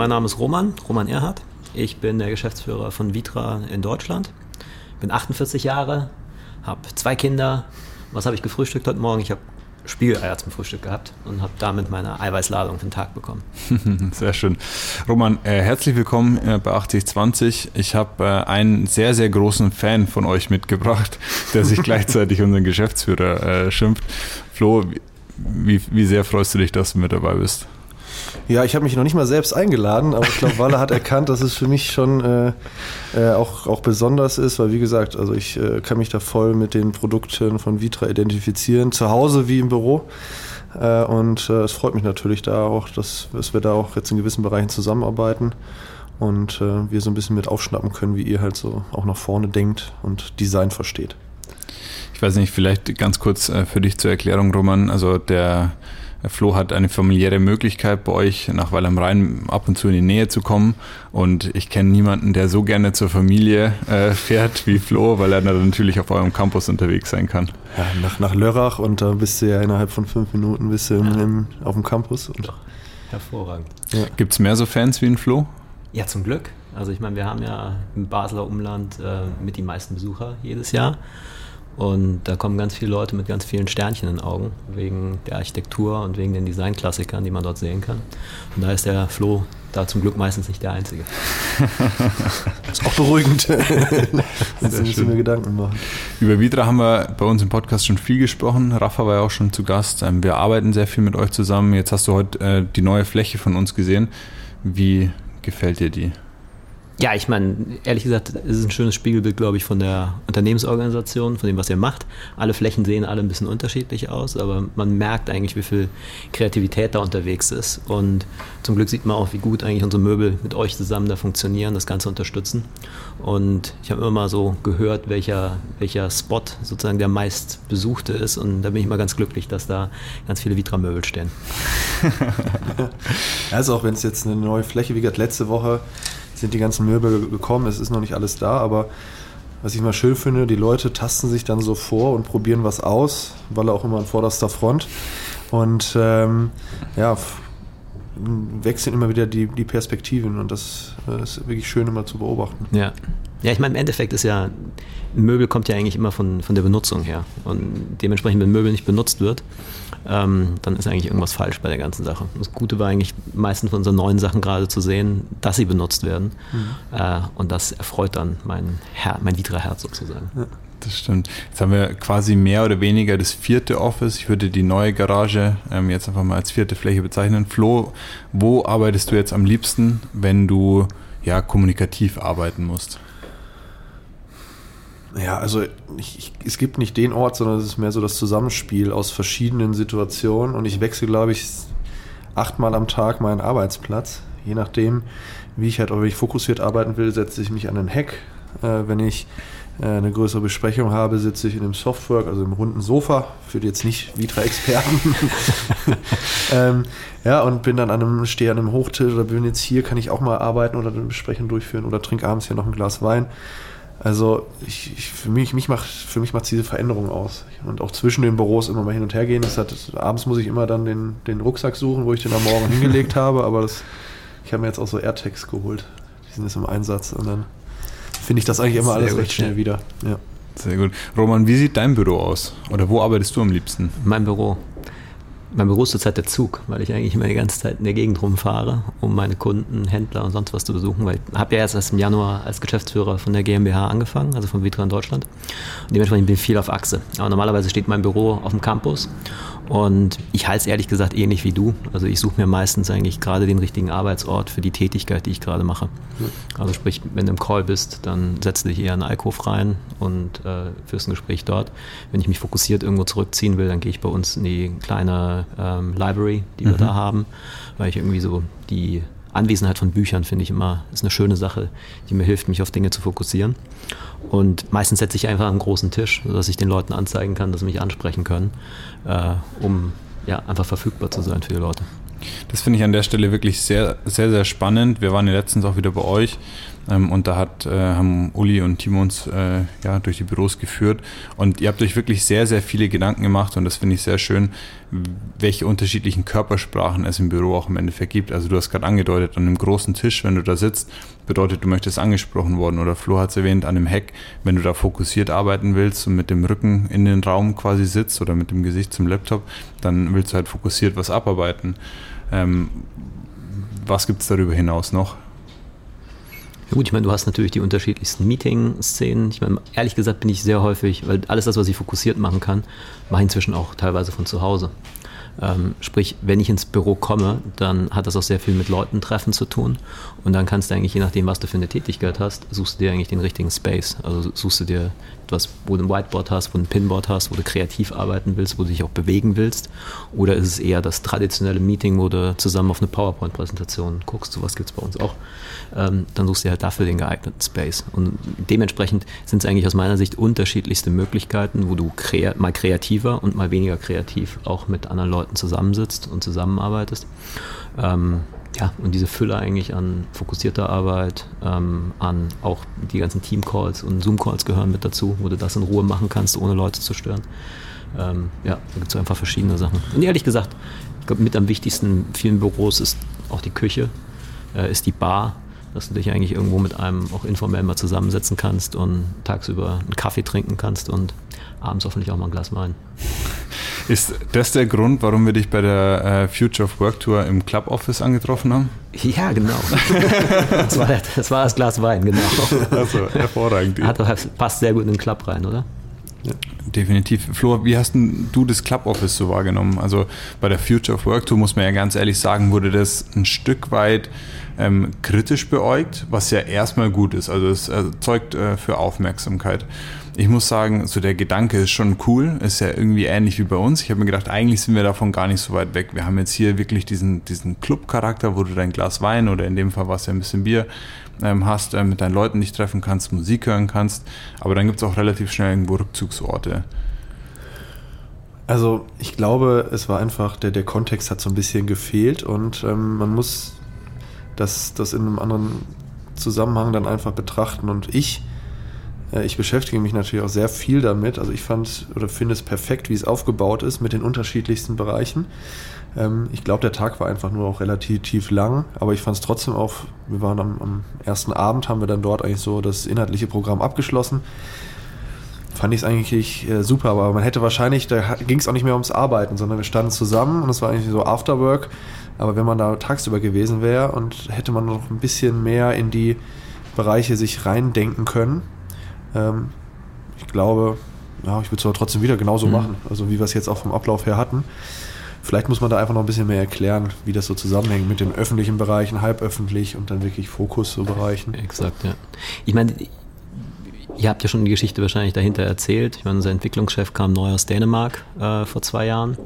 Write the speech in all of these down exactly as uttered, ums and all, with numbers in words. Mein Name ist Roman, Roman Erhard. Ich bin der Geschäftsführer von Vitra in Deutschland. Bin achtundvierzig Jahre, habe zwei Kinder. Was habe ich gefrühstückt heute Morgen? Ich habe Spiegeleier zum Frühstück gehabt und habe damit meine Eiweißladung für den Tag bekommen. Sehr schön. Roman, äh, herzlich willkommen äh, bei achtzig zwanzig. Ich habe äh, einen sehr, sehr großen Fan von euch mitgebracht, der sich gleichzeitig unseren Geschäftsführer äh, schimpft. Flo, wie, wie sehr freust du dich, dass du mit dabei bist? Ja, ich habe mich noch nicht mal selbst eingeladen, aber ich glaube, Walle hat erkannt, dass es für mich schon äh, auch, auch besonders ist, weil wie gesagt, also ich äh, kann mich da voll mit den Produkten von Vitra identifizieren, zu Hause wie im Büro. Äh, und äh, es freut mich natürlich da auch, dass, dass wir da auch jetzt in gewissen Bereichen zusammenarbeiten und äh, wir so ein bisschen mit aufschnappen können, wie ihr halt so auch nach vorne denkt und Design versteht. Ich weiß nicht, vielleicht ganz kurz äh, für dich zur Erklärung, Roman, also der Flo hat eine familiäre Möglichkeit, bei euch nach Weil am Rhein ab und zu in die Nähe zu kommen. Und ich kenne niemanden, der so gerne zur Familie äh, fährt wie Flo, weil er dann natürlich auf eurem Campus unterwegs sein kann. Ja, nach, nach Lörrach und da bist du ja innerhalb von fünf Minuten bist du im, im, auf dem Campus. Und hervorragend. Ja. Gibt es mehr so Fans wie in Flo? Ja, zum Glück. Also ich meine, wir haben ja im Basler Umland äh, mit die meisten Besucher jedes Jahr. Und da kommen ganz viele Leute mit ganz vielen Sternchen in den Augen, wegen der Architektur und wegen den Designklassikern, die man dort sehen kann. Und da ist der Flo da zum Glück meistens nicht der Einzige. Das ist auch beruhigend. Das müssen wir Gedanken machen. Über Vitra haben wir bei uns im Podcast schon viel gesprochen. Rafa war ja auch schon zu Gast. Wir arbeiten sehr viel mit euch zusammen. Jetzt hast du heute die neue Fläche von uns gesehen. Wie gefällt dir die? Ja, ich meine, ehrlich gesagt, es ist ein schönes Spiegelbild, glaube ich, von der Unternehmensorganisation, von dem, was ihr macht. Alle Flächen sehen alle ein bisschen unterschiedlich aus, aber man merkt eigentlich, wie viel Kreativität da unterwegs ist. Und zum Glück sieht man auch, wie gut eigentlich unsere Möbel mit euch zusammen da funktionieren, das Ganze unterstützen. Und ich habe immer mal so gehört, welcher, welcher Spot sozusagen der meist besuchte ist. Und da bin ich mal ganz glücklich, dass da ganz viele Vitra-Möbel stehen. Also auch wenn es jetzt eine neue Fläche, wie gesagt, letzte Woche sind die ganzen Möbel gekommen, es ist noch nicht alles da, aber was ich mal schön finde, die Leute tasten sich dann so vor und probieren was aus, weil er auch immer an vorderster Front und ähm, ja, wechseln immer wieder die, die Perspektiven und das, das ist wirklich schön immer zu beobachten. Ja. Ja, ich meine, im Endeffekt ist ja, ein Möbel kommt ja eigentlich immer von, von der Benutzung her. Und dementsprechend, wenn ein Möbel nicht benutzt wird, ähm, dann ist eigentlich irgendwas falsch bei der ganzen Sache. Das Gute war eigentlich, meistens von unseren neuen Sachen gerade zu sehen, dass sie benutzt werden. Mhm. Äh, und das erfreut dann mein, Her- mein Vitra-Herz sozusagen. Ja, das stimmt. Jetzt haben wir quasi mehr oder weniger das vierte Office. Ich würde die neue Garage ähm, jetzt einfach mal als vierte Fläche bezeichnen. Flo, wo arbeitest du jetzt am liebsten, wenn du ja kommunikativ arbeiten musst? Ja, also ich, ich, es gibt nicht den Ort, sondern es ist mehr so das Zusammenspiel aus verschiedenen Situationen und ich wechsle, glaube ich, achtmal am Tag meinen Arbeitsplatz. Je nachdem, wie ich halt, wenn ich fokussiert arbeiten will, setze ich mich an den Heck. Äh, wenn ich äh, eine größere Besprechung habe, sitze ich in dem Softwork, also im runden Sofa, für die jetzt nicht Vitra-Experten. ähm, ja, und bin dann an einem, stehe an einem Hochtisch oder bin jetzt hier, kann ich auch mal arbeiten oder eine Besprechung durchführen oder trinke abends hier noch ein Glas Wein. Also ich, ich, für mich, mich macht für mich macht diese Veränderung aus. Und auch zwischen den Büros immer mal hin und her gehen. Das hat, das, abends muss ich immer dann den, den Rucksack suchen, wo ich den am Morgen hingelegt habe. Aber das, ich habe mir jetzt auch so AirTags geholt. Die sind jetzt im Einsatz. Und dann finde ich das eigentlich immer alles recht schnell wieder. Ja. Sehr gut. Roman, wie sieht dein Büro aus? Oder wo arbeitest du am liebsten? Mein Büro. Mein Büro ist zurzeit der Zug, weil ich eigentlich immer die ganze Zeit in der Gegend rumfahre, um meine Kunden, Händler und sonst was zu besuchen, weil ich habe ja erst, erst im Januar als Geschäftsführer von der GmbH angefangen, also von Vitra in Deutschland. Und dementsprechend bin ich viel auf Achse. Aber normalerweise steht mein Büro auf dem Campus und ich halte es ehrlich gesagt ähnlich wie du. Also ich suche mir meistens eigentlich gerade den richtigen Arbeitsort für die Tätigkeit, die ich gerade mache. Also sprich, wenn du im Call bist, dann setze dich eher in einen Alkohol rein und äh, führst ein Gespräch dort. Wenn ich mich fokussiert irgendwo zurückziehen will, dann gehe ich bei uns in die kleine Library, die wir mhm. da haben, weil ich irgendwie so die Anwesenheit von Büchern finde ich immer, ist eine schöne Sache, die mir hilft, mich auf Dinge zu fokussieren. Und meistens setze ich einfach einen großen Tisch, sodass ich den Leuten anzeigen kann, dass sie mich ansprechen können, äh, um ja, einfach verfügbar zu sein für die Leute. Das finde ich an der Stelle wirklich sehr, sehr, sehr spannend. Wir waren ja letztens auch wieder bei euch Ähm, und da hat, äh, haben Uli und Timo uns äh, ja, durch die Büros geführt. Und ihr habt euch wirklich sehr, sehr viele Gedanken gemacht. Und das finde ich sehr schön, welche unterschiedlichen Körpersprachen es im Büro auch im Endeffekt gibt. Also du hast gerade angedeutet, an einem großen Tisch, wenn du da sitzt, bedeutet, du möchtest angesprochen worden. Oder Flo hat es erwähnt, an einem Heck, wenn du da fokussiert arbeiten willst und mit dem Rücken in den Raum quasi sitzt oder mit dem Gesicht zum Laptop, dann willst du halt fokussiert was abarbeiten. Ähm, was gibt es darüber hinaus noch? Ja gut, ich meine, du hast natürlich die unterschiedlichsten Meeting-Szenen. Ich meine, ehrlich gesagt bin ich sehr häufig, weil alles das, was ich fokussiert machen kann, mache ich inzwischen auch teilweise von zu Hause. Ähm, sprich, wenn ich ins Büro komme, dann hat das auch sehr viel mit Leuten treffen zu tun. Und dann kannst du eigentlich, je nachdem, was du für eine Tätigkeit hast, suchst du dir eigentlich den richtigen Space. Also suchst du dir etwas, wo du ein Whiteboard hast, wo du ein Pinboard hast, wo du kreativ arbeiten willst, wo du dich auch bewegen willst. Oder ist es eher das traditionelle Meeting, wo du zusammen auf eine PowerPoint-Präsentation guckst, sowas gibt es bei uns auch. Ähm, dann suchst du dir halt dafür den geeigneten Space. Und dementsprechend sind es eigentlich aus meiner Sicht unterschiedlichste Möglichkeiten, wo du kre- mal kreativer und mal weniger kreativ auch mit anderen Leuten zusammensitzt und zusammenarbeitest. Ähm, Ja, und diese Fülle eigentlich an fokussierter Arbeit, ähm, an auch die ganzen Team-Calls und Zoom-Calls gehören mit dazu, wo du das in Ruhe machen kannst, ohne Leute zu stören. Ähm, ja, da gibt es einfach verschiedene Sachen. Und ehrlich gesagt, ich glaube, mit am wichtigsten in vielen Büros ist auch die Küche, äh, ist die Bar, dass du dich eigentlich irgendwo mit einem auch informell mal zusammensetzen kannst und tagsüber einen Kaffee trinken kannst und abends hoffentlich auch mal ein Glas Wein. Ist das der Grund, warum wir dich bei der äh, Future of Work Tour im Club Office angetroffen haben? Ja, genau. das, war der, das war das Glas Wein, genau. Also, hervorragend. Hat, passt sehr gut in den Club rein, oder? Ja. Definitiv. Flo, wie hast denn du das Club Office so wahrgenommen? Also bei der Future of Work Tour, muss man ja ganz ehrlich sagen, wurde das ein Stück weit ähm, kritisch beäugt, was ja erstmal gut ist. Also es erzeugt äh, für Aufmerksamkeit. Ich muss sagen, so der Gedanke ist schon cool, ist ja irgendwie ähnlich wie bei uns. Ich habe mir gedacht, eigentlich sind wir davon gar nicht so weit weg. Wir haben jetzt hier wirklich diesen, diesen Club-Charakter, wo du dein Glas Wein oder in dem Fall war es ja ein bisschen Bier ähm, hast, äh, mit deinen Leuten dich treffen kannst, Musik hören kannst. Aber dann gibt es auch relativ schnell irgendwo Rückzugsorte. Also ich glaube, es war einfach, der, der Kontext hat so ein bisschen gefehlt und ähm, man muss das, das in einem anderen Zusammenhang dann einfach betrachten und ich Ich beschäftige mich natürlich auch sehr viel damit. Also ich fand oder finde es perfekt, wie es aufgebaut ist mit den unterschiedlichsten Bereichen. Ich glaube, der Tag war einfach nur auch relativ lang, aber ich fand es trotzdem auch, wir waren am, am ersten Abend, haben wir dann dort eigentlich so das inhaltliche Programm abgeschlossen. Fand ich es eigentlich super, aber man hätte wahrscheinlich, da ging es auch nicht mehr ums Arbeiten, sondern wir standen zusammen und es war eigentlich so Afterwork. Aber wenn man da tagsüber gewesen wäre und hätte man noch ein bisschen mehr in die Bereiche sich reindenken können, ich glaube, ja, ich würde es aber trotzdem wieder genauso mhm. machen, also wie wir es jetzt auch vom Ablauf her hatten. Vielleicht muss man da einfach noch ein bisschen mehr erklären, wie das so zusammenhängt mit den öffentlichen Bereichen, halböffentlich und dann wirklich Fokus zu Bereichen. Exakt, ja. Ich meine, ihr habt ja schon die Geschichte wahrscheinlich dahinter erzählt. Ich meine, unser Entwicklungschef kam neu aus Dänemark äh, vor zwei Jahren.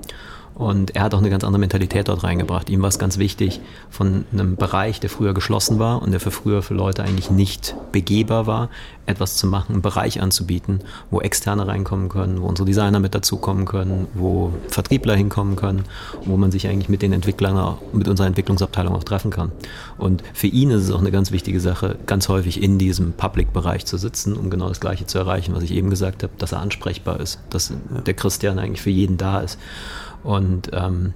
Und er hat auch eine ganz andere Mentalität dort reingebracht. Ihm war es ganz wichtig, von einem Bereich, der früher geschlossen war und der für früher für Leute eigentlich nicht begehbar war, etwas zu machen, einen Bereich anzubieten, wo Externe reinkommen können, wo unsere Designer mit dazukommen können, wo Vertriebler hinkommen können, wo man sich eigentlich mit den Entwicklern, mit unserer Entwicklungsabteilung auch treffen kann. Und für ihn ist es auch eine ganz wichtige Sache, ganz häufig in diesem Public-Bereich zu sitzen, um genau das Gleiche zu erreichen, was ich eben gesagt habe, dass er ansprechbar ist, dass der Christian eigentlich für jeden da ist. Und ähm,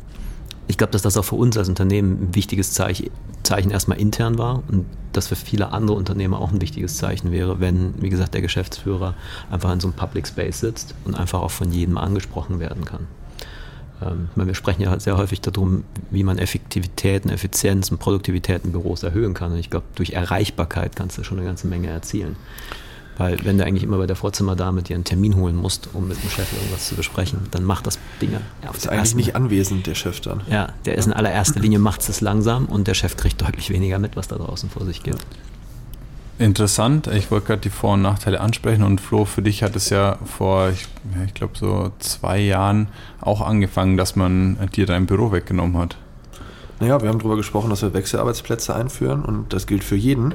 ich glaube, dass das auch für uns als Unternehmen ein wichtiges Zeichen, Zeichen erstmal intern war und das für viele andere Unternehmer auch ein wichtiges Zeichen wäre, wenn, wie gesagt, der Geschäftsführer einfach in so einem Public Space sitzt und einfach auch von jedem angesprochen werden kann. Ähm, ich meine, wir sprechen ja sehr häufig darum, wie man Effektivitäten, Effizienz und Produktivität in Büros erhöhen kann. Und ich glaube, durch Erreichbarkeit kannst du schon eine ganze Menge erzielen. Weil wenn du eigentlich immer bei der Vorzimmerdame dir einen Termin holen musst, um mit dem Chef irgendwas zu besprechen, dann macht das Ding auf ist eigentlich ersten. Nicht anwesend, der Chef dann. Ja, der ist in allererster Linie, macht es langsam und der Chef kriegt deutlich weniger mit, was da draußen vor sich geht. Interessant, ich wollte gerade die Vor- und Nachteile ansprechen und Flo, für dich hat es ja vor, ich, ich glaube so zwei Jahren auch angefangen, dass man dir dein Büro weggenommen hat. Naja, wir haben darüber gesprochen, dass wir Wechselarbeitsplätze einführen und das gilt für jeden.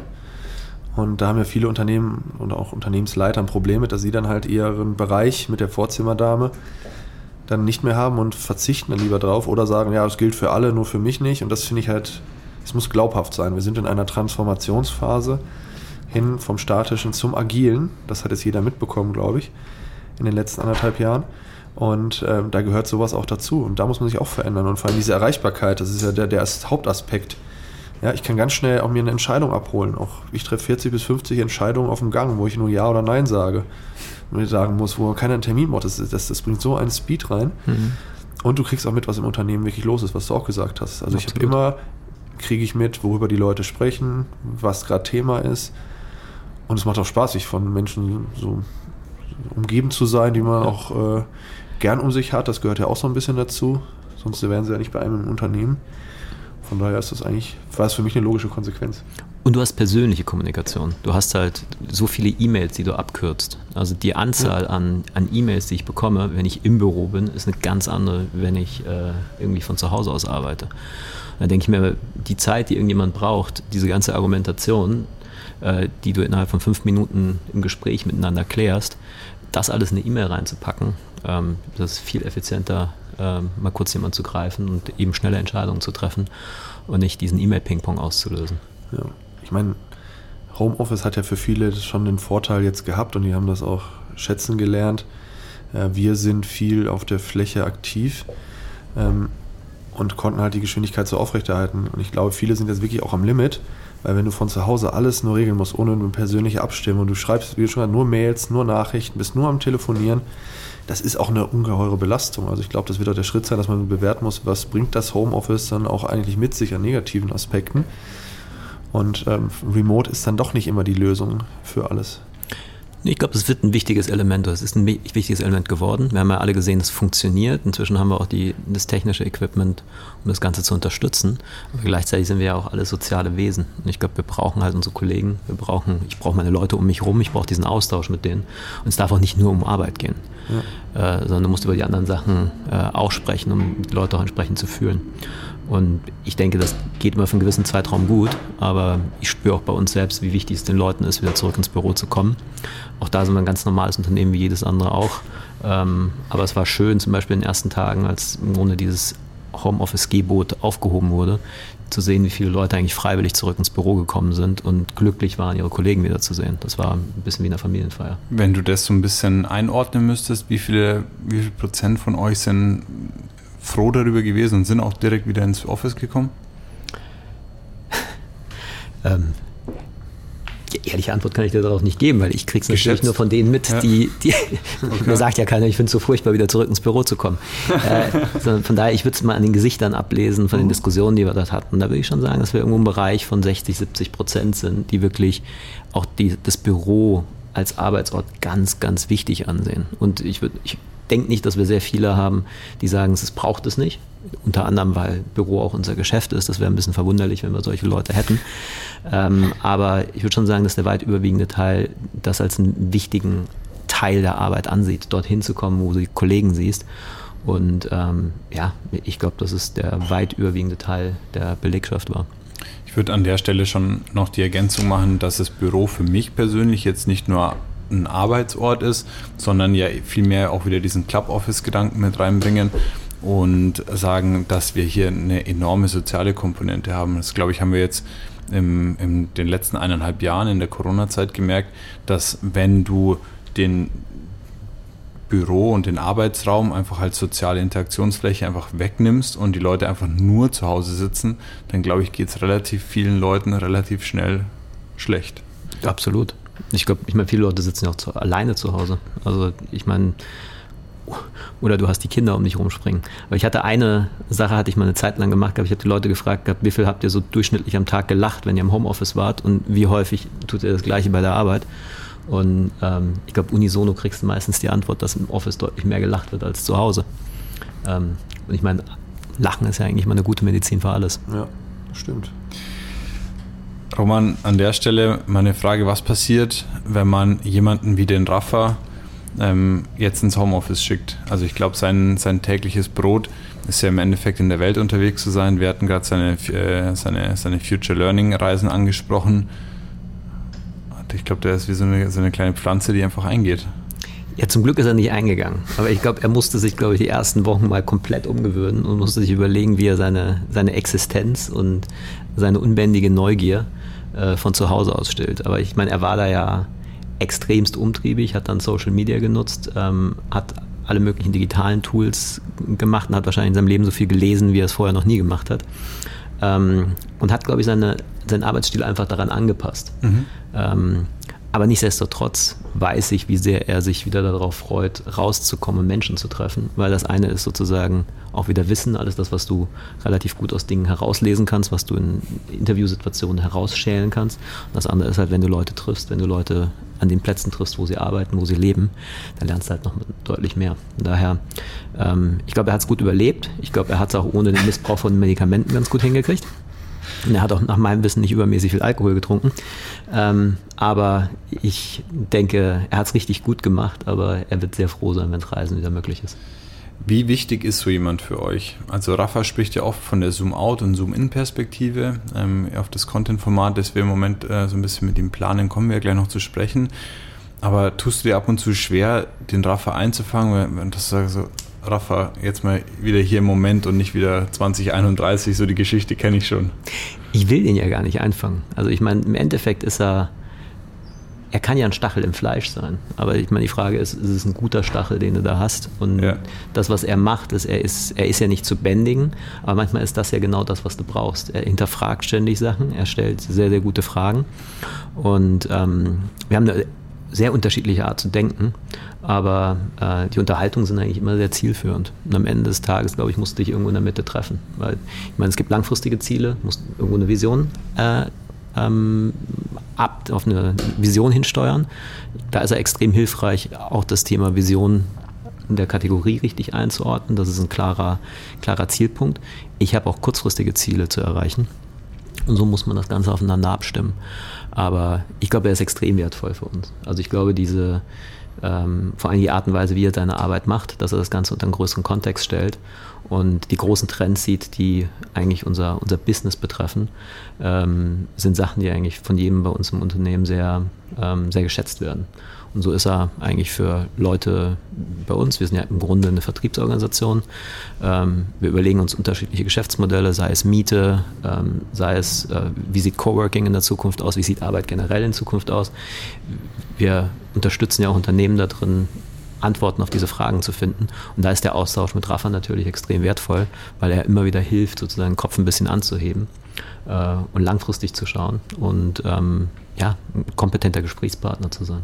Und da haben ja viele Unternehmen und auch Unternehmensleiter ein Problem mit, dass sie dann halt ihren Bereich mit der Vorzimmerdame dann nicht mehr haben und verzichten dann lieber drauf oder sagen, ja, das gilt für alle, nur für mich nicht. Und das finde ich halt, es muss glaubhaft sein. Wir sind in einer Transformationsphase hin vom Statischen zum Agilen. Das hat jetzt jeder mitbekommen, glaube ich, in den letzten anderthalb Jahren. Und ähm, da gehört sowas auch dazu. Und da muss man sich auch verändern. Und vor allem diese Erreichbarkeit, das ist ja der, der Hauptaspekt. Ja, ich kann ganz schnell auch mir eine Entscheidung abholen. Auch ich treffe vierzig bis fünfzig Entscheidungen auf dem Gang, wo ich nur Ja oder Nein sage. Und ich sagen muss, wo man keinen Termin macht. Das, das, das bringt so einen Speed rein. Mhm. Und du kriegst auch mit, was im Unternehmen wirklich los ist, was du auch gesagt hast. Also Absolut. Ich habe immer, kriege ich mit, worüber die Leute sprechen, was gerade Thema ist. Und es macht auch Spaß, sich von Menschen so umgeben zu sein, die man ja. auch äh, gern um sich hat. Das gehört ja auch so ein bisschen dazu. Sonst wären sie ja nicht bei einem im Unternehmen. Von daher ist das eigentlich, war es für mich eine logische Konsequenz. Und du hast persönliche Kommunikation. Du hast halt so viele E-Mails, die du abkürzt. Also die Anzahl ja. an, an E-Mails, die ich bekomme, wenn ich im Büro bin, ist eine ganz andere, wenn ich äh, irgendwie von zu Hause aus arbeite. Da denke ich mir, die Zeit, die irgendjemand braucht, diese ganze Argumentation, äh, die du innerhalb von fünf Minuten im Gespräch miteinander klärst, das alles in eine E-Mail reinzupacken, ähm, das ist viel effizienter, ähm, mal kurz jemanden zu greifen und eben schnelle Entscheidungen zu treffen und nicht diesen E-Mail-Ping-Pong auszulösen. Ja. Ich meine, Homeoffice hat ja für viele schon den Vorteil jetzt gehabt und die haben das auch schätzen gelernt. Wir sind viel auf der Fläche aktiv ähm, und konnten halt die Geschwindigkeit so aufrechterhalten. Und ich glaube, viele sind jetzt wirklich auch am Limit, weil wenn du von zu Hause alles nur regeln musst, ohne eine persönliche Abstimmung, und du schreibst, wie schon gesagt, nur Mails, nur Nachrichten, bist nur am Telefonieren, das ist auch eine ungeheure Belastung. Also ich glaube, das wird auch der Schritt sein, dass man bewerten muss, was bringt das Homeoffice dann auch eigentlich mit sich an negativen Aspekten. Und ähm, Remote ist dann doch nicht immer die Lösung für alles. Ich glaube, es wird ein wichtiges Element. Es ist ein wichtiges Element geworden. Wir haben ja alle gesehen, es funktioniert. Inzwischen haben wir auch die, das technische Equipment, um das Ganze zu unterstützen. Aber gleichzeitig sind wir ja auch alle soziale Wesen. Und ich glaube, wir brauchen halt unsere Kollegen. Wir brauchen, ich brauche meine Leute um mich rum. Ich brauche diesen Austausch mit denen. Und es darf auch nicht nur um Arbeit gehen, ja. äh, sondern du musst über die anderen Sachen äh, auch sprechen, um die Leute auch entsprechend zu fühlen. Und ich denke, das geht immer für einen gewissen Zeitraum gut, aber ich spüre auch bei uns selbst, wie wichtig es den Leuten ist, wieder zurück ins Büro zu kommen. Auch da sind wir ein ganz normales Unternehmen, wie jedes andere auch. Aber es war schön, zum Beispiel in den ersten Tagen, als im Grunde dieses Homeoffice-Gebot aufgehoben wurde, zu sehen, wie viele Leute eigentlich freiwillig zurück ins Büro gekommen sind und glücklich waren, ihre Kollegen wieder zu sehen. Das war ein bisschen wie eine Familienfeier. Wenn du das so ein bisschen einordnen müsstest, wie viele, wie viel Prozent von euch sind froh darüber gewesen und sind auch direkt wieder ins Office gekommen? ähm, ehrliche Antwort kann ich dir darauf nicht geben, weil ich krieg's Geschätzt. Natürlich nur von denen mit, ja. die, die okay. Mir sagt ja keiner, ich finde es so furchtbar, wieder zurück ins Büro zu kommen. äh, von daher, ich würde es mal an den Gesichtern ablesen, von den Diskussionen, die wir dort hatten. Da würde ich schon sagen, dass wir irgendwo im Bereich von sechzig, siebzig Prozent sind, die wirklich auch die, das Büro als Arbeitsort ganz, ganz wichtig ansehen. Und ich würde... Ich, Ich denke nicht, dass wir sehr viele haben, die sagen, es braucht es nicht. Unter anderem, weil Büro auch unser Geschäft ist. Das wäre ein bisschen verwunderlich, wenn wir solche Leute hätten. Ähm, aber ich würde schon sagen, dass der weit überwiegende Teil das als einen wichtigen Teil der Arbeit ansieht, dorthin zu kommen, wo du die Kollegen siehst. Und ähm, ja, ich glaube, das ist der weit überwiegende Teil der Belegschaft war. Ich würde an der Stelle schon noch die Ergänzung machen, dass das Büro für mich persönlich jetzt nicht nur ein Arbeitsort ist, sondern ja vielmehr auch wieder diesen Club-Office-Gedanken mit reinbringen und sagen, dass wir hier eine enorme soziale Komponente haben. Das, glaube ich, haben wir jetzt im, in den letzten eineinhalb Jahren in der Corona-Zeit gemerkt, dass wenn du den Büro und den Arbeitsraum einfach als soziale Interaktionsfläche einfach wegnimmst und die Leute einfach nur zu Hause sitzen, dann, glaube ich, geht es relativ vielen Leuten relativ schnell schlecht. Absolut. Ich glaube, ich meine, viele Leute sitzen ja auch zu, alleine zu Hause. Also ich meine, oder du hast die Kinder um dich rumspringen. Aber ich hatte eine Sache, hatte ich mal eine Zeit lang gemacht, ich habe die Leute gefragt gehabt, wie viel habt ihr so durchschnittlich am Tag gelacht, wenn ihr im Homeoffice wart und wie häufig tut ihr das Gleiche bei der Arbeit? Und ähm, ich glaube, unisono kriegst du meistens die Antwort, dass im Office deutlich mehr gelacht wird als zu Hause. Ähm, und ich meine, Lachen ist ja eigentlich mal eine gute Medizin für alles. Ja, stimmt. Roman, an der Stelle meine Frage, was passiert, wenn man jemanden wie den Rafa ähm, jetzt ins Homeoffice schickt? Also ich glaube, sein, sein tägliches Brot ist ja im Endeffekt in der Welt unterwegs zu sein. Wir hatten gerade seine, äh, seine, seine Future Learning Reisen angesprochen. Ich glaube, der ist wie so eine, so eine kleine Pflanze, die einfach eingeht. Ja, zum Glück ist er nicht eingegangen. Aber ich glaube, er musste sich, glaube ich, die ersten Wochen mal komplett umgewöhnen und musste sich überlegen, wie er seine, seine Existenz und seine unbändige Neugier äh, von zu Hause aus stillt. Aber ich meine, er war da ja extremst umtriebig, hat dann Social Media genutzt, ähm, hat alle möglichen digitalen Tools gemacht und hat wahrscheinlich in seinem Leben so viel gelesen, wie er es vorher noch nie gemacht hat. Ähm, und hat, glaube ich, seine, seinen Arbeitsstil einfach daran angepasst. Mhm. Ähm, aber nichtsdestotrotz weiß ich, wie sehr er sich wieder darauf freut, rauszukommen und Menschen zu treffen, weil das eine ist sozusagen auch wieder Wissen, alles das, was du relativ gut aus Dingen herauslesen kannst, was du in Interviewsituationen herausschälen kannst. Und das andere ist halt, wenn du Leute triffst, wenn du Leute an den Plätzen triffst, wo sie arbeiten, wo sie leben, dann lernst du halt noch deutlich mehr. Und daher, ähm, ich glaube, er hat es gut überlebt. Ich glaube, er hat es auch ohne den Missbrauch von Medikamenten ganz gut hingekriegt. Und er hat auch nach meinem Wissen nicht übermäßig viel Alkohol getrunken. Ähm, aber ich denke, er hat es richtig gut gemacht, aber er wird sehr froh sein, wenn es Reisen wieder möglich ist. Wie wichtig ist so jemand für euch? Also Rafa spricht ja oft von der Zoom-Out- und Zoom-In-Perspektive ähm, auf das Content-Format, das wir im Moment äh, so ein bisschen mit ihm planen, kommen wir ja gleich noch zu sprechen. Aber tust du dir ab und zu schwer, den Rafa einzufangen? Wenn du sagst, so, Rafa, jetzt mal wieder hier im Moment und nicht wieder zwanzig einunddreißig, so die Geschichte kenne ich schon. Ich will ihn ja gar nicht einfangen. Also ich meine, im Endeffekt ist er, er kann ja ein Stachel im Fleisch sein. Aber ich meine, die Frage ist, ist es ein guter Stachel, den du da hast? Und ja. das, was er macht, ist er, ist, er ist ja nicht zu bändigen, aber manchmal ist das ja genau das, was du brauchst. Er hinterfragt ständig Sachen, er stellt sehr, sehr gute Fragen. Und ähm, wir haben eine sehr unterschiedliche Art zu denken, aber äh, die Unterhaltungen sind eigentlich immer sehr zielführend. Und am Ende des Tages, glaube ich, musst du dich irgendwo in der Mitte treffen. Weil ich meine, es gibt langfristige Ziele, musst irgendwo eine Vision äh, ähm, ab, auf eine Vision hinsteuern. Da ist er extrem hilfreich, auch das Thema Vision in der Kategorie richtig einzuordnen. Das ist ein klarer, klarer Zielpunkt. Ich habe auch kurzfristige Ziele zu erreichen. Und so muss man das Ganze aufeinander abstimmen. Aber ich glaube, er ist extrem wertvoll für uns. Also ich glaube, diese, ähm, vor allem die Art und Weise, wie er seine Arbeit macht, dass er das Ganze unter einen größeren Kontext stellt und die großen Trends sieht, die eigentlich unser, unser Business betreffen, ähm, sind Sachen, die eigentlich von jedem bei uns im Unternehmen sehr, ähm, sehr geschätzt werden. Und so ist er eigentlich für Leute bei uns. Wir sind ja im Grunde eine Vertriebsorganisation. Ähm, wir überlegen uns unterschiedliche Geschäftsmodelle, sei es Miete, ähm, sei es, äh, wie sieht Coworking in der Zukunft aus, wie sieht Arbeit generell in Zukunft aus. Wir unterstützen ja auch Unternehmen da drin, Antworten auf diese Fragen zu finden. Und da ist der Austausch mit Rafa natürlich extrem wertvoll, weil er immer wieder hilft, sozusagen den Kopf ein bisschen anzuheben äh, und langfristig zu schauen und ähm, ja, ein kompetenter Gesprächspartner zu sein.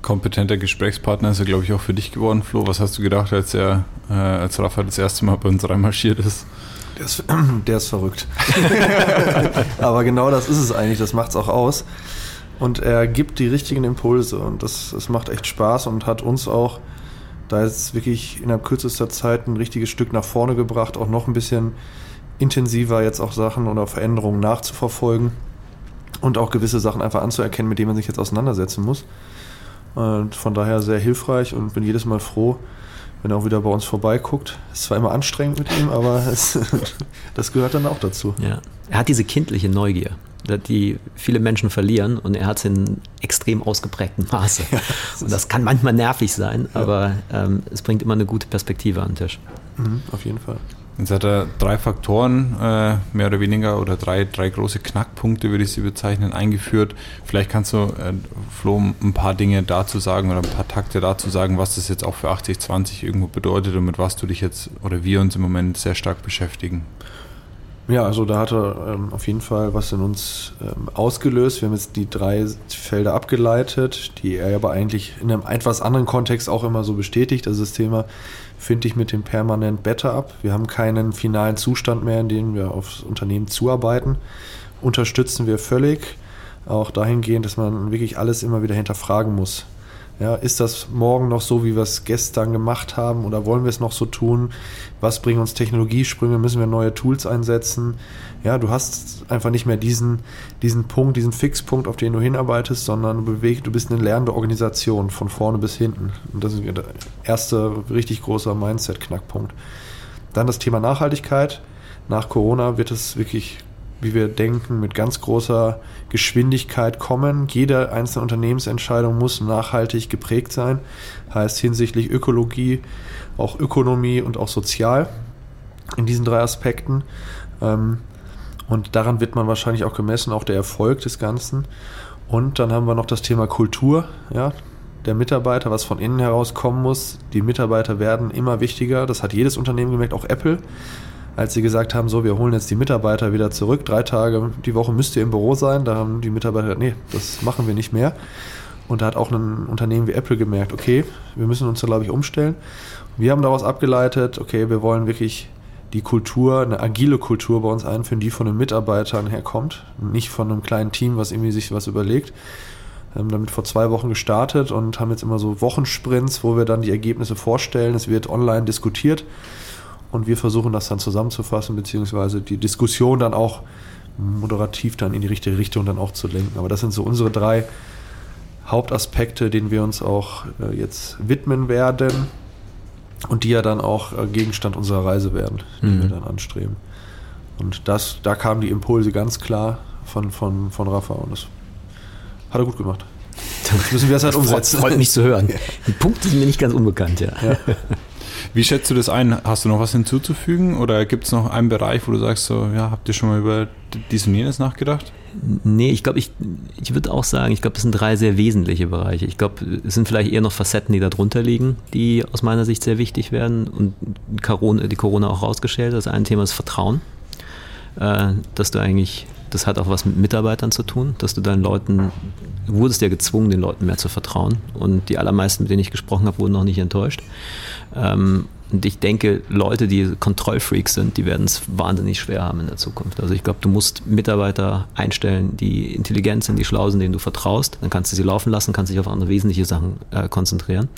Kompetenter Gesprächspartner ist er, glaube ich, auch für dich geworden, Flo. Was hast du gedacht, als er, äh, als Rafa das erste Mal bei uns reinmarschiert ist? Der ist, der ist verrückt. Aber genau das ist es eigentlich, das macht es auch aus. Und er gibt die richtigen Impulse und das, das macht echt Spaß und hat uns auch da jetzt wirklich innerhalb kürzester Zeit ein richtiges Stück nach vorne gebracht, auch noch ein bisschen intensiver jetzt auch Sachen oder Veränderungen nachzuverfolgen und auch gewisse Sachen einfach anzuerkennen, mit denen man sich jetzt auseinandersetzen muss. Und von daher sehr hilfreich und bin jedes Mal froh, wenn er auch wieder bei uns vorbeiguckt. Ist zwar immer anstrengend mit ihm, aber es, das gehört dann auch dazu. Ja. Er hat diese kindliche Neugier, die viele Menschen verlieren, und er hat es in extrem ausgeprägtem Maße. Ja, das und das kann manchmal nervig sein, ja. aber ähm, es bringt immer eine gute Perspektive an den Tisch. Mhm, auf jeden Fall. Jetzt hat er drei Faktoren, äh, mehr oder weniger, oder drei, drei große Knackpunkte, würde ich sie bezeichnen, eingeführt. Vielleicht kannst du, äh, Flo, ein paar Dinge dazu sagen oder ein paar Takte dazu sagen, was das jetzt auch für achtzig zwanzig irgendwo bedeutet und mit was du dich jetzt oder wir uns im Moment sehr stark beschäftigen. Ja, also da hat er ähm, auf jeden Fall was in uns ähm, ausgelöst. Wir haben jetzt die drei Felder abgeleitet, die er aber eigentlich in einem etwas anderen Kontext auch immer so bestätigt. Also das Thema finde ich mit dem permanent Better ab. Wir haben keinen finalen Zustand mehr, in dem wir aufs Unternehmen zuarbeiten. Unterstützen wir völlig, auch dahingehend, dass man wirklich alles immer wieder hinterfragen muss. Ja, ist das morgen noch so, wie wir es gestern gemacht haben, oder wollen wir es noch so tun? Was bringen uns Technologiesprünge? Müssen wir neue Tools einsetzen? Ja, du hast einfach nicht mehr diesen, diesen Punkt, diesen Fixpunkt, auf den du hinarbeitest, sondern du bewegst, du bist eine lernende Organisation von vorne bis hinten. Und das ist der erste richtig großer Mindset-Knackpunkt. Dann das Thema Nachhaltigkeit. Nach Corona wird es wirklich, wie wir denken, mit ganz großer Geschwindigkeit kommen. Jede einzelne Unternehmensentscheidung muss nachhaltig geprägt sein. Heißt hinsichtlich Ökologie, auch Ökonomie und auch sozial in diesen drei Aspekten. Und daran wird man wahrscheinlich auch gemessen, auch der Erfolg des Ganzen. Und dann haben wir noch das Thema Kultur, ja, der Mitarbeiter, was von innen heraus kommen muss. Die Mitarbeiter werden immer wichtiger. Das hat jedes Unternehmen gemerkt, auch Apple, als sie gesagt haben, so, wir holen jetzt die Mitarbeiter wieder zurück. Drei Tage die Woche müsst ihr im Büro sein. Da haben die Mitarbeiter gesagt, nee, das machen wir nicht mehr. Und da hat auch ein Unternehmen wie Apple gemerkt, okay, wir müssen uns da, glaube ich, umstellen. Wir haben daraus abgeleitet, okay, wir wollen wirklich die Kultur, eine agile Kultur bei uns einführen, die von den Mitarbeitern herkommt, nicht von einem kleinen Team, was irgendwie sich was überlegt. Wir haben damit vor zwei Wochen gestartet und haben jetzt immer so Wochensprints, wo wir dann die Ergebnisse vorstellen. Es wird online diskutiert und wir versuchen das dann zusammenzufassen, beziehungsweise die Diskussion dann auch moderativ dann in die richtige Richtung dann auch zu lenken. Aber das sind so unsere drei Hauptaspekte, denen wir uns auch jetzt widmen werden und die ja dann auch Gegenstand unserer Reise werden, die mhm. wir dann anstreben. Und das, da kamen die Impulse ganz klar von, von, von Rafa und das hat er gut gemacht. Jetzt müssen wir das halt umsetzen. Freut mich zu hören. Die Punkte sind mir nicht ganz unbekannt, ja. ja. Wie schätzt du das ein? Hast du noch was hinzuzufügen oder gibt es noch einen Bereich, wo du sagst, so, ja, habt ihr schon mal über dies und jenes nachgedacht? Nee, ich glaube, ich, ich würde auch sagen, ich glaube, das sind drei sehr wesentliche Bereiche. Ich glaube, es sind vielleicht eher noch Facetten, die da drunter liegen, die aus meiner Sicht sehr wichtig werden und die Corona auch rausgestellt hat. Das eine Thema ist Vertrauen, dass du eigentlich, das hat auch was mit Mitarbeitern zu tun, dass du deinen Leuten, du wurdest ja gezwungen, den Leuten mehr zu vertrauen und die allermeisten, mit denen ich gesprochen habe, wurden noch nicht enttäuscht. Und ich denke, Leute, die Kontrollfreaks sind, die werden es wahnsinnig schwer haben in der Zukunft. Also ich glaube, du musst Mitarbeiter einstellen, die intelligent sind, die schlau sind, denen du vertraust. Dann kannst du sie laufen lassen, kannst dich auf andere wesentliche Sachen äh, konzentrieren.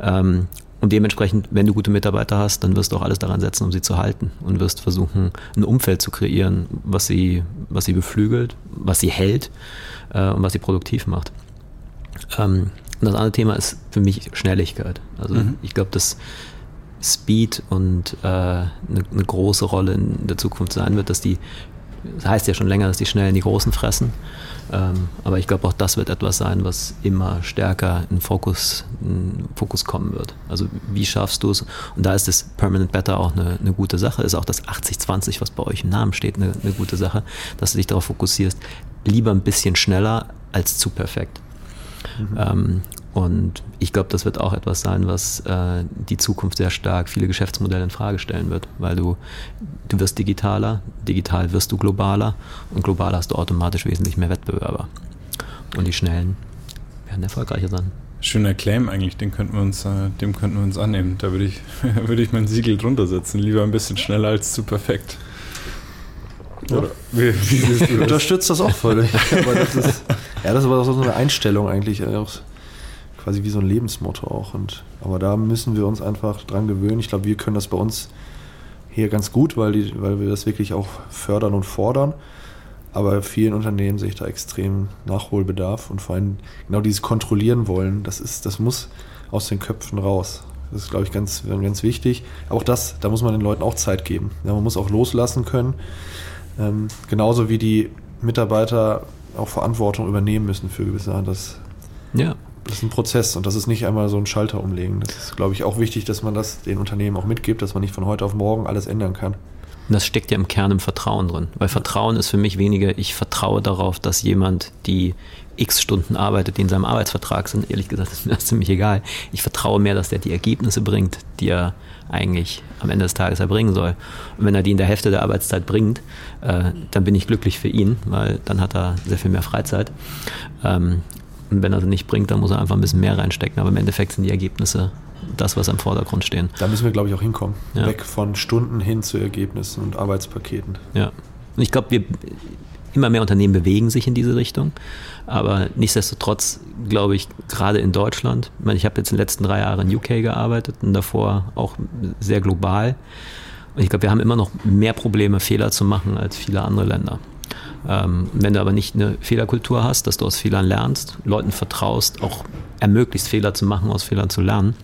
Ähm, und dementsprechend, wenn du gute Mitarbeiter hast, dann wirst du auch alles daran setzen, um sie zu halten. Und wirst versuchen, ein Umfeld zu kreieren, was sie, was sie beflügelt, was sie hält äh, und was sie produktiv macht. Ähm, und das andere Thema ist für mich Schnelligkeit. Also mhm. ich glaube, dass Speed und äh, eine, eine große Rolle in der Zukunft sein wird, dass die, das heißt ja schon länger, dass die Schnellen die Großen fressen, ähm, aber ich glaube auch das wird etwas sein, was immer stärker in Fokus, in Fokus kommen wird. Also wie schaffst du es? Und da ist das Permanent Better auch eine, eine gute Sache, ist auch das achtzig zwanzig, was bei euch im Namen steht, eine, eine gute Sache, dass du dich darauf fokussierst, lieber ein bisschen schneller als zu perfekt. Mhm. Ähm, Und ich glaube, das wird auch etwas sein, was äh, die Zukunft sehr stark viele Geschäftsmodelle in Frage stellen wird, weil du, du wirst digitaler, digital wirst du globaler und global hast du automatisch wesentlich mehr Wettbewerber. Und die Schnellen werden erfolgreicher sein. Schöner Claim eigentlich, den könnten wir uns, äh, dem könnten wir uns annehmen. Da würde ich, würde ich mein Siegel drunter setzen, lieber ein bisschen schneller als zu perfekt. Ja. Oder wie, wie siehst du das? Unterstützt das auch völlig. Aber das ist, ja, das ist aber auch so eine Einstellung eigentlich, quasi wie so ein Lebensmotto auch. Und, aber da müssen wir uns einfach dran gewöhnen. Ich glaube, wir können das bei uns hier ganz gut, weil, die, weil wir das wirklich auch fördern und fordern. Aber bei vielen Unternehmen sehe ich da extrem Nachholbedarf und vor allem genau dieses Kontrollieren wollen, das, ist, das muss aus den Köpfen raus. Das ist, glaube ich, ganz, ganz wichtig. Auch das, da muss man den Leuten auch Zeit geben. Ja, man muss auch loslassen können. Ähm, genauso wie die Mitarbeiter auch Verantwortung übernehmen müssen für gewisse Sachen. Das, ja. Das ist ein Prozess und das ist nicht einmal so ein Schalter umlegen. Das ist, glaube ich, auch wichtig, dass man das den Unternehmen auch mitgibt, dass man nicht von heute auf morgen alles ändern kann. Und das steckt ja im Kern im Vertrauen drin. Weil Vertrauen ist für mich weniger, ich vertraue darauf, dass jemand, die x Stunden arbeitet, die in seinem Arbeitsvertrag sind, ehrlich gesagt, ist mir das ziemlich egal. Ich vertraue mehr, dass der die Ergebnisse bringt, die er eigentlich am Ende des Tages erbringen soll. Und wenn er die in der Hälfte der Arbeitszeit bringt, äh, dann bin ich glücklich für ihn, weil dann hat er sehr viel mehr Freizeit. Ähm, Und wenn er das nicht bringt, dann muss er einfach ein bisschen mehr reinstecken. Aber im Endeffekt sind die Ergebnisse das, was im Vordergrund stehen. Da müssen wir, glaube ich, auch hinkommen. Ja. Weg von Stunden hin zu Ergebnissen und Arbeitspaketen. Ja. Und ich glaube, wir immer mehr Unternehmen bewegen sich in diese Richtung. Aber nichtsdestotrotz, glaube ich, gerade in Deutschland, ich meine, ich habe jetzt in den letzten drei Jahren in U K gearbeitet und davor auch sehr global. Und ich glaube, wir haben immer noch mehr Probleme, Fehler zu machen als viele andere Länder. Ähm, wenn du aber nicht eine Fehlerkultur hast, dass du aus Fehlern lernst, Leuten vertraust, auch ermöglichst Fehler zu machen, aus Fehlern zu lernen,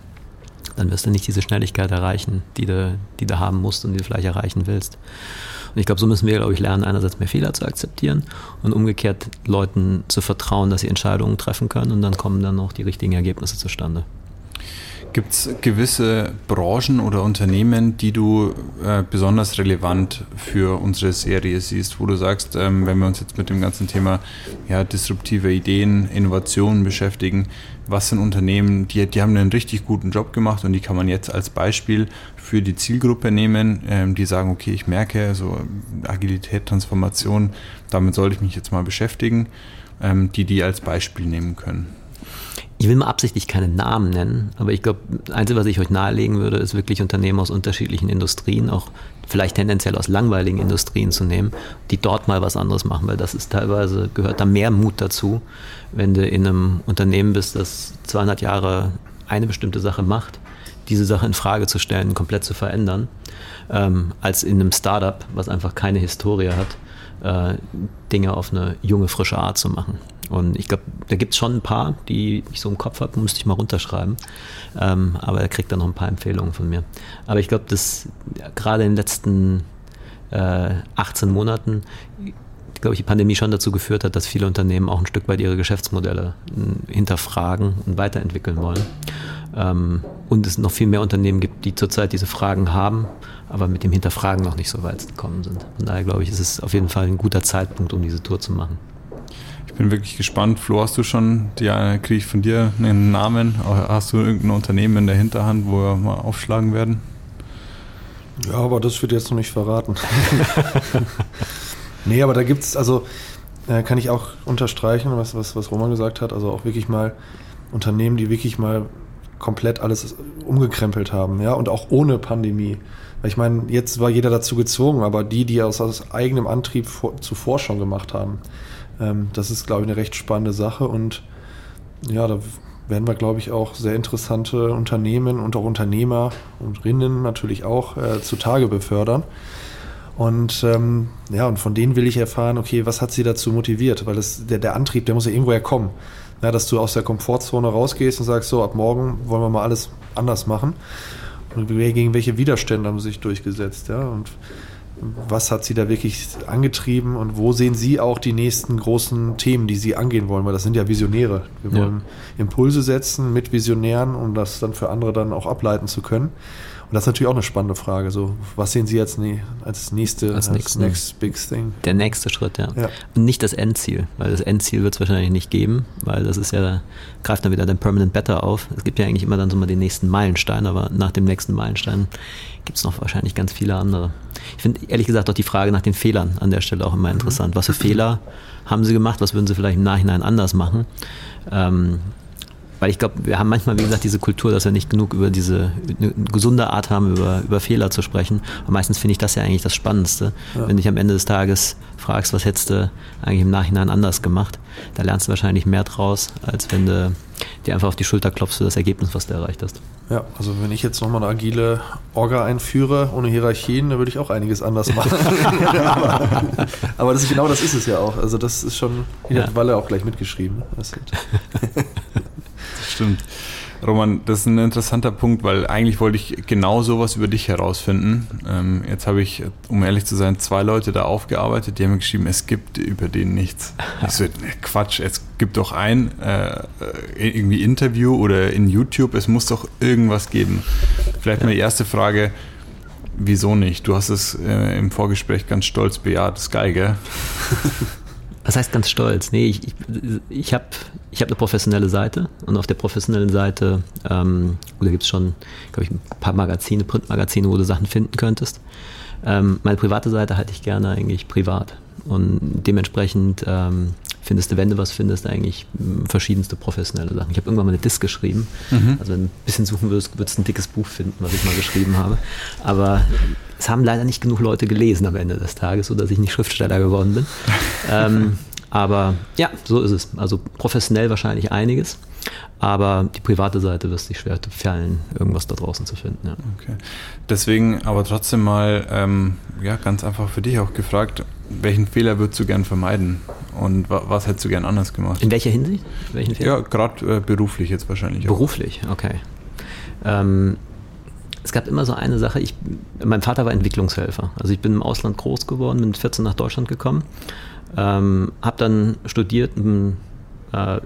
dann wirst du nicht diese Schnelligkeit erreichen, die du, die du haben musst und die du vielleicht erreichen willst. Und ich glaube, so müssen wir, glaube ich, lernen, einerseits mehr Fehler zu akzeptieren und umgekehrt Leuten zu vertrauen, dass sie Entscheidungen treffen können und dann kommen dann auch die richtigen Ergebnisse zustande. Gibt es gewisse Branchen oder Unternehmen, die du äh, besonders relevant für unsere Serie siehst, wo du sagst, ähm, wenn wir uns jetzt mit dem ganzen Thema ja, disruptive Ideen, Innovationen beschäftigen, was sind Unternehmen, die, die haben einen richtig guten Job gemacht und die kann man jetzt als Beispiel für die Zielgruppe nehmen, ähm, die sagen, okay, ich merke, so Agilität, Transformation, damit sollte ich mich jetzt mal beschäftigen, ähm, die die als Beispiel nehmen können. Ich will mal absichtlich keine Namen nennen, aber ich glaube, das Einzige, was ich euch nahelegen würde, ist wirklich Unternehmen aus unterschiedlichen Industrien, auch vielleicht tendenziell aus langweiligen Industrien zu nehmen, die dort mal was anderes machen, weil das ist teilweise, gehört da mehr Mut dazu, wenn du in einem Unternehmen bist, das zweihundert Jahre eine bestimmte Sache macht, diese Sache in Frage zu stellen, komplett zu verändern, ähm, als in einem Startup, was einfach keine Historie hat, äh, Dinge auf eine junge, frische Art zu machen. Und ich glaube, da gibt es schon ein paar, die ich so im Kopf habe, müsste ich mal runterschreiben. Ähm, aber er kriegt dann noch ein paar Empfehlungen von mir. Aber ich glaube, dass gerade in den letzten äh, achtzehn Monaten, glaube ich, die Pandemie schon dazu geführt hat, dass viele Unternehmen auch ein Stück weit ihre Geschäftsmodelle hinterfragen und weiterentwickeln wollen. Ähm, und es noch viel mehr Unternehmen gibt, die zurzeit diese Fragen haben, aber mit dem Hinterfragen noch nicht so weit gekommen sind. Von daher, glaube ich, ist es auf jeden Fall ein guter Zeitpunkt, um diese Tour zu machen. Ich bin wirklich gespannt. Flo, hast du schon, ja, kriege ich von dir einen Namen? Hast du irgendein Unternehmen in der Hinterhand, wo wir mal aufschlagen werden? Ja, aber das wird jetzt noch nicht verraten. Nee, aber da gibt es, also äh, kann ich auch unterstreichen, was, was, was Roman gesagt hat, also auch wirklich mal Unternehmen, die wirklich mal komplett alles umgekrempelt haben, ja, und auch ohne Pandemie. Ich meine, jetzt war jeder dazu gezwungen, aber die, die aus, aus eigenem Antrieb vor, zuvor schon gemacht haben, ähm, das ist, glaube ich, eine recht spannende Sache und ja, da werden wir, glaube ich, auch sehr interessante Unternehmen und auch Unternehmer und Rinnen natürlich auch äh, zutage befördern. Und ähm, ja, und von denen will ich erfahren, okay, was hat sie dazu motiviert? Weil das, der, der Antrieb, der muss ja irgendwoher kommen. Ja, dass du aus der Komfortzone rausgehst und sagst, so, ab morgen wollen wir mal alles anders machen. Und gegen welche Widerstände haben sie sich durchgesetzt? Ja? Und was hat sie da wirklich angetrieben? Und wo sehen sie auch die nächsten großen Themen, die sie angehen wollen? Weil das sind ja Visionäre. Wir wollen ja Impulse setzen mit Visionären, um das dann für andere dann auch ableiten zu können. Und das ist natürlich auch eine spannende Frage. So, was sehen Sie jetzt als nächste, als, als next big thing? Der nächste Schritt, ja. ja. Und nicht das Endziel, weil das Endziel wird es wahrscheinlich nicht geben, weil das ist ja, greift dann wieder den Permanent Better auf. Es gibt ja eigentlich immer dann so mal den nächsten Meilenstein, aber nach dem nächsten Meilenstein gibt es noch wahrscheinlich ganz viele andere. Ich finde ehrlich gesagt auch die Frage nach den Fehlern an der Stelle auch immer interessant. Mhm. Was für Fehler haben Sie gemacht? Was würden Sie vielleicht im Nachhinein anders machen? Ähm, Weil ich glaube, wir haben manchmal, wie gesagt, diese Kultur, dass wir nicht genug über diese eine gesunde Art haben, über, über Fehler zu sprechen. Und meistens finde ich das ja eigentlich das Spannendste. Ja. Wenn du dich am Ende des Tages fragst, was hättest du eigentlich im Nachhinein anders gemacht, da lernst du wahrscheinlich mehr draus, als wenn du dir einfach auf die Schulter klopfst für das Ergebnis, was du erreicht hast. Ja, also wenn ich jetzt nochmal eine agile Orga einführe, ohne Hierarchien, dann würde ich auch einiges anders machen. aber aber das ist, genau das ist es ja auch. Also das ist schon, ja. Hat Walle auch gleich mitgeschrieben. Das stimmt. Roman, das ist ein interessanter Punkt, weil eigentlich wollte ich genau sowas über dich herausfinden. Ähm, jetzt habe ich, um ehrlich zu sein, zwei Leute da aufgearbeitet, die haben mir geschrieben, es gibt über den nichts. Ich so, Quatsch, es gibt doch ein äh, irgendwie Interview oder in YouTube, es muss doch irgendwas geben. Vielleicht meine erste Frage, wieso nicht? Du hast es äh, im Vorgespräch ganz stolz bejaht, das ist geil, gell? Was heißt ganz stolz? Nee, ich, ich, ich habe ich hab eine professionelle Seite und auf der professionellen Seite ähm, da gibt es schon, glaube ich, ein paar Magazine, Printmagazine, wo du Sachen finden könntest. Ähm, meine private Seite halte ich gerne eigentlich privat und dementsprechend ähm, findest du, wenn du was findest, eigentlich verschiedenste professionelle Sachen. Ich habe irgendwann mal eine Disk geschrieben, mhm. Also wenn du ein bisschen suchen würdest, würdest du ein dickes Buch finden, was ich mal geschrieben habe, aber es haben leider nicht genug Leute gelesen am Ende des Tages, sodass ich nicht Schriftsteller geworden bin. ähm, aber ja, so ist es. Also professionell wahrscheinlich einiges, aber die private Seite wirst dich schwer fallen, irgendwas da draußen zu finden. Ja. Okay. Deswegen aber trotzdem mal ähm, ja, ganz einfach für dich auch gefragt, welchen Fehler würdest du gern vermeiden und wa- was hättest du gern anders gemacht? In welcher Hinsicht? Welchen Fehler? Ja, gerade äh, beruflich jetzt wahrscheinlich. Auch. Beruflich, okay. Ähm, Es gab immer so eine Sache, ich, mein Vater war Entwicklungshelfer. Also ich bin im Ausland groß geworden, bin mit vierzehn nach Deutschland gekommen, ähm, habe dann studiert, äh,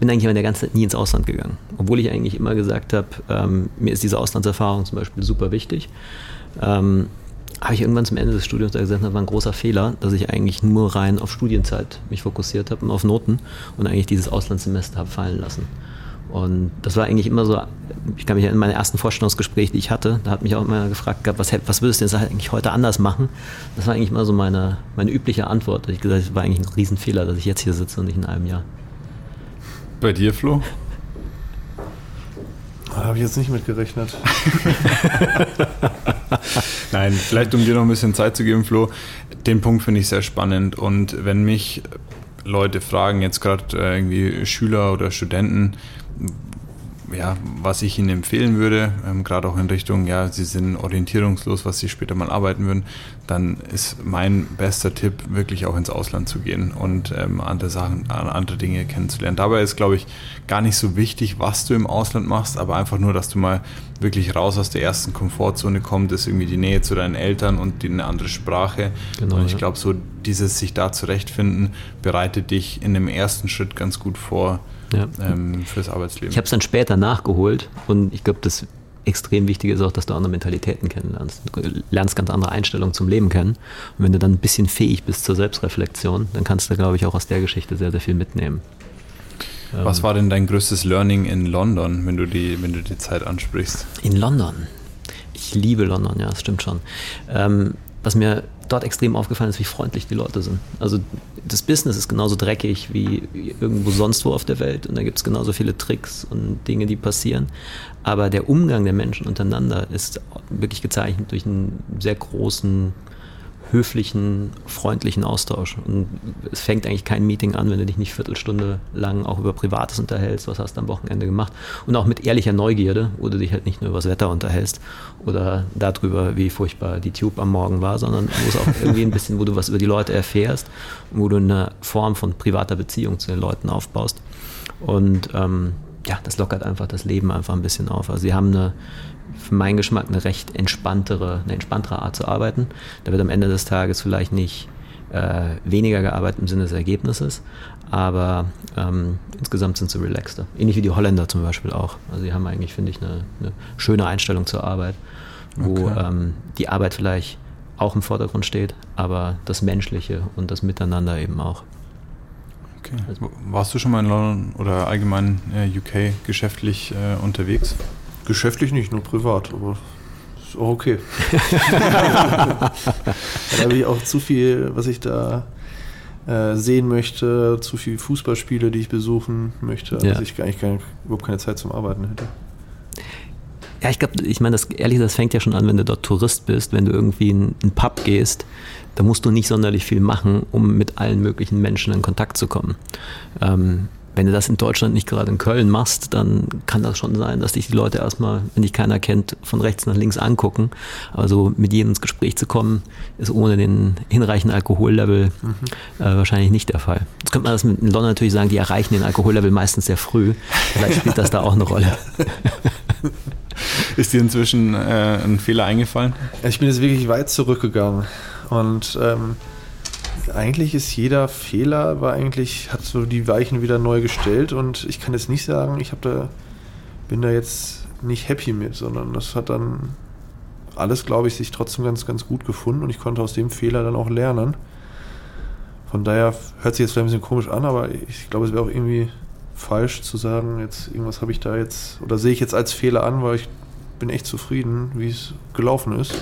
bin eigentlich in der ganzen Zeit nie ins Ausland gegangen. Obwohl ich eigentlich immer gesagt habe, ähm, mir ist diese Auslandserfahrung zum Beispiel super wichtig. Ähm, habe ich irgendwann zum Ende des Studiums da gesagt, das war ein großer Fehler, dass ich eigentlich nur rein auf Studienzeit mich fokussiert habe und auf Noten und eigentlich dieses Auslandssemester habe fallen lassen. Und das war eigentlich immer so, ich kann mich erinnern, in meinem ersten Vorstellungsgespräch, die ich hatte, da hat mich auch immer gefragt gehabt, was, was würdest du denn eigentlich heute anders machen? Das war eigentlich immer so meine, meine übliche Antwort. Ich gesagt, es war eigentlich ein Riesenfehler, dass ich jetzt hier sitze und nicht in einem Jahr. Bei dir, Flo? Da habe ich jetzt nicht mit gerechnet. Nein, vielleicht um dir noch ein bisschen Zeit zu geben, Flo. Den Punkt finde ich sehr spannend. Und wenn mich Leute fragen, jetzt gerade irgendwie Schüler oder Studenten, ja, was ich ihnen empfehlen würde, ähm, gerade auch in Richtung, ja, sie sind orientierungslos, was sie später mal arbeiten würden, dann ist mein bester Tipp, wirklich auch ins Ausland zu gehen und ähm, andere Sachen, andere Dinge kennenzulernen. Dabei ist, glaube ich, gar nicht so wichtig, was du im Ausland machst, aber einfach nur, dass du mal wirklich raus aus der ersten Komfortzone kommst, ist irgendwie die Nähe zu deinen Eltern und die, eine andere Sprache. Genau, und ich ja. glaube, so dieses sich da zurechtfinden, bereitet dich in dem ersten Schritt ganz gut vor, ja, ähm, fürs Arbeitsleben. Ich habe es dann später nachgeholt und ich glaube, das extrem Wichtige ist auch, dass du andere Mentalitäten kennenlernst. Du lernst ganz andere Einstellungen zum Leben kennen und wenn du dann ein bisschen fähig bist zur Selbstreflexion, dann kannst du, glaube ich, auch aus der Geschichte sehr, sehr viel mitnehmen. Was ähm, war denn dein größtes Learning in London, wenn du die, wenn du die Zeit ansprichst? In London? Ich liebe London, ja, das stimmt schon. Ähm, was mir dort extrem aufgefallen ist, wie freundlich die Leute sind. Also das Business ist genauso dreckig wie irgendwo sonst wo auf der Welt und da gibt es genauso viele Tricks und Dinge, die passieren. Aber der Umgang der Menschen untereinander ist wirklich gezeichnet durch einen sehr großen, höflichen, freundlichen Austausch. Und es fängt eigentlich kein Meeting an, wenn du dich nicht eine Viertelstunde lang auch über Privates unterhältst, was hast du am Wochenende gemacht. Und auch mit ehrlicher Neugierde, wo du dich halt nicht nur über das Wetter unterhältst oder darüber, wie furchtbar die Tube am Morgen war, sondern wo es auch irgendwie ein bisschen, wo du was über die Leute erfährst, wo du eine Form von privater Beziehung zu den Leuten aufbaust. Und ähm, ja, das lockert einfach das Leben einfach ein bisschen auf. Also sie haben eine für meinen Geschmack eine recht entspanntere, eine entspanntere Art zu arbeiten. Da wird am Ende des Tages vielleicht nicht äh, weniger gearbeitet im Sinne des Ergebnisses, aber ähm, insgesamt sind sie relaxter. Ähnlich wie die Holländer zum Beispiel auch. Also die haben eigentlich, finde ich, eine, eine schöne Einstellung zur Arbeit, wo okay. ähm, die Arbeit vielleicht auch im Vordergrund steht, aber das Menschliche und das Miteinander eben auch. Okay. Also, warst du schon mal in London oder allgemein äh, U K geschäftlich äh, unterwegs? Geschäftlich nicht, nur privat, aber ist auch okay. Da habe ich auch zu viel, was ich da äh, sehen möchte, zu viele Fußballspiele, die ich besuchen möchte, ja. dass ich eigentlich gar nicht, überhaupt keine Zeit zum Arbeiten hätte. Ja, ich glaube, ich meine, das, ehrlich, das fängt ja schon an, wenn du dort Tourist bist, wenn du irgendwie in einen Pub gehst, da musst du nicht sonderlich viel machen, um mit allen möglichen Menschen in Kontakt zu kommen. Ähm, Wenn du das in Deutschland nicht gerade in Köln machst, dann kann das schon sein, dass dich die Leute erstmal, wenn dich keiner kennt, von rechts nach links angucken. Also mit jedem ins Gespräch zu kommen, ist ohne den hinreichenden Alkohollevel mhm. äh, wahrscheinlich nicht der Fall. Jetzt könnte man das mit London natürlich sagen, die erreichen den Alkohollevel meistens sehr früh. Vielleicht spielt das da auch eine Rolle. Ist dir inzwischen äh, ein Fehler eingefallen? Ich bin jetzt wirklich weit zurückgegangen und ähm eigentlich ist jeder Fehler, war eigentlich, hat so die Weichen wieder neu gestellt und ich kann jetzt nicht sagen, ich hab da, bin da jetzt nicht happy mit, sondern das hat dann alles, glaube ich, sich trotzdem ganz, ganz gut gefunden und ich konnte aus dem Fehler dann auch lernen. Von daher hört sich jetzt vielleicht ein bisschen komisch an, aber ich glaube, es wäre auch irgendwie falsch zu sagen, jetzt irgendwas habe ich da jetzt oder sehe ich jetzt als Fehler an, weil ich bin echt zufrieden, wie es gelaufen ist.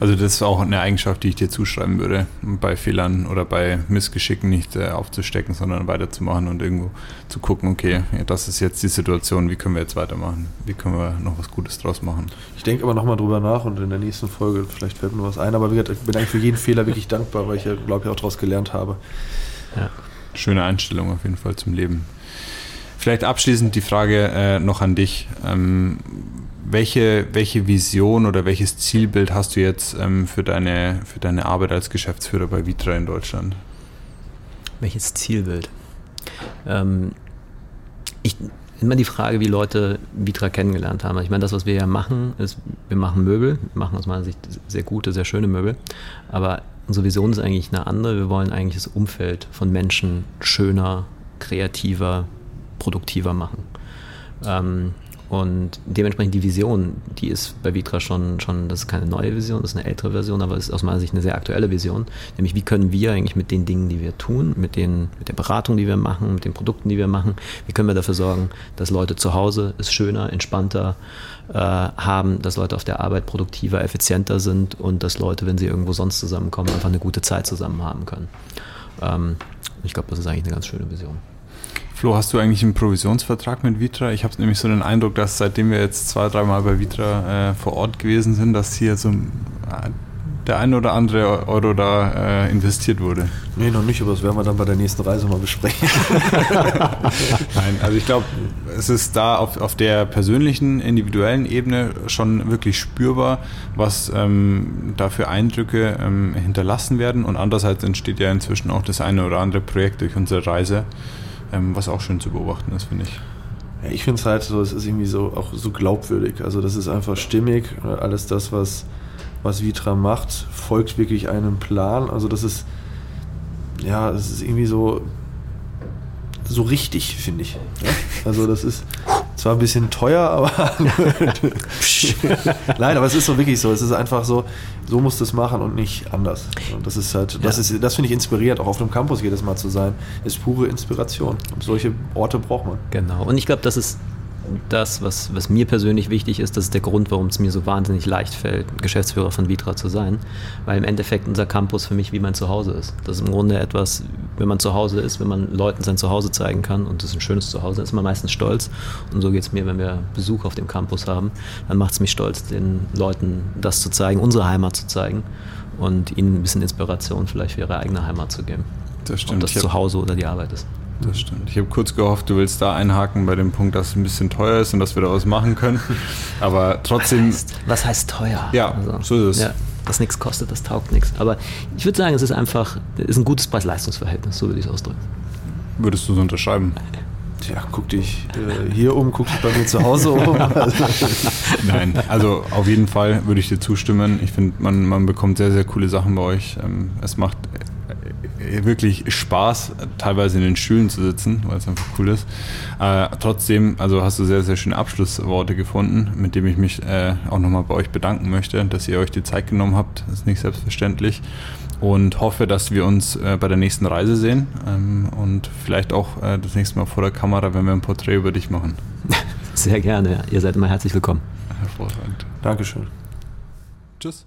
Also das ist auch eine Eigenschaft, die ich dir zuschreiben würde, bei Fehlern oder bei Missgeschicken nicht äh, aufzustecken, sondern weiterzumachen und irgendwo zu gucken, okay, ja, das ist jetzt die Situation, wie können wir jetzt weitermachen, wie können wir noch was Gutes draus machen. Ich denke aber nochmal drüber nach und in der nächsten Folge, vielleicht fällt mir was ein, aber wie gesagt, ich bin eigentlich für jeden Fehler wirklich dankbar, weil ich ja, glaube ich, auch daraus gelernt habe. Ja. Schöne Einstellung auf jeden Fall zum Leben. Vielleicht abschließend die Frage äh, noch an dich. Ähm, Welche, welche Vision oder welches Zielbild hast du jetzt ähm, für deine, für deine Arbeit als Geschäftsführer bei Vitra in Deutschland? Welches Zielbild? Ähm, ich, immer die Frage, wie Leute Vitra kennengelernt haben. Ich meine, das, was wir ja machen, ist, wir machen Möbel. Wir machen aus meiner Sicht sehr gute, sehr schöne Möbel. Aber unsere Vision ist eigentlich eine andere. Wir wollen eigentlich das Umfeld von Menschen schöner kreativer, produktiver machen. Ähm, und dementsprechend die Vision, die ist bei Vitra schon, schon, das ist keine neue Vision, das ist eine ältere Version, aber ist aus meiner Sicht eine sehr aktuelle Vision, nämlich wie können wir eigentlich mit den Dingen, die wir tun, mit, den, mit der Beratung, die wir machen, mit den Produkten, die wir machen, wie können wir dafür sorgen, dass Leute zu Hause es schöner, entspannter äh, haben, dass Leute auf der Arbeit produktiver, effizienter sind und dass Leute, wenn sie irgendwo sonst zusammenkommen, einfach eine gute Zeit zusammen haben können. Ähm, ich glaube, das ist eigentlich eine ganz schöne Vision. Flo, hast du eigentlich einen Provisionsvertrag mit Vitra? Ich habe nämlich so den Eindruck, dass seitdem wir jetzt zwei, dreimal bei Vitra äh, vor Ort gewesen sind, dass hier so äh, der ein oder andere Euro da äh, investiert wurde. Nee, noch nicht, aber das werden wir dann bei der nächsten Reise mal besprechen. Nein, also ich glaube, es ist da auf, auf der persönlichen, individuellen Ebene schon wirklich spürbar, was ähm, da für Eindrücke ähm, hinterlassen werden. Und andererseits entsteht ja inzwischen auch das eine oder andere Projekt durch unsere Reise, was auch schön zu beobachten ist, finde ich. Ja, ich finde es halt so, es ist irgendwie so auch so glaubwürdig. Also das ist einfach stimmig. Alles das, was, was Vitra macht, folgt wirklich einem Plan. Also das ist, ja, es ist irgendwie so, so richtig, finde ich. Ja? Also das ist zwar ein bisschen teuer, aber nein, aber es ist so wirklich so. Es ist einfach so, so musst du es machen und nicht anders. Und das ist halt, das ja. ist, das finde ich inspiriert, auch auf einem Campus jedes Mal zu sein, ist pure Inspiration. Und solche Orte braucht man. Genau. Und ich glaube, das ist das, was, was mir persönlich wichtig ist, das ist der Grund, warum es mir so wahnsinnig leicht fällt, Geschäftsführer von Vitra zu sein, weil im Endeffekt unser Campus für mich wie mein Zuhause ist. Das ist im Grunde etwas, wenn man zu Hause ist, wenn man Leuten sein Zuhause zeigen kann und das ist ein schönes Zuhause, ist man meistens stolz und so geht es mir, wenn wir Besuch auf dem Campus haben, dann macht es mich stolz, den Leuten das zu zeigen, unsere Heimat zu zeigen und ihnen ein bisschen Inspiration vielleicht für ihre eigene Heimat zu geben. Das stimmt. Ob das Zuhause oder die Arbeit ist. Das stimmt. Ich habe kurz gehofft, du willst da einhaken bei dem Punkt, dass es ein bisschen teuer ist und dass wir daraus machen können. Aber trotzdem... Was heißt, was heißt teuer? Ja, also, so ist es. Ja, das nichts kostet, das taugt nichts. Aber ich würde sagen, es ist einfach ist ein gutes Preis-Leistungs-Verhältnis, so würde ich es ausdrücken. Würdest du es unterschreiben? Tja, guck dich äh, hier um, guck dich bei mir zu Hause um. Nein, also auf jeden Fall würde ich dir zustimmen. Ich finde, man, man bekommt sehr, sehr coole Sachen bei euch. Es macht... wirklich Spaß, teilweise in den Stühlen zu sitzen, weil es einfach cool ist. Äh, trotzdem, also hast du sehr, sehr schöne Abschlussworte gefunden, mit dem ich mich äh, auch nochmal bei euch bedanken möchte, dass ihr euch die Zeit genommen habt. Das ist nicht selbstverständlich. Und hoffe, dass wir uns äh, bei der nächsten Reise sehen ähm, und vielleicht auch äh, das nächste Mal vor der Kamera, wenn wir ein Porträt über dich machen. Sehr gerne. Ihr seid immer herzlich willkommen. Hervorragend. Dankeschön. Tschüss.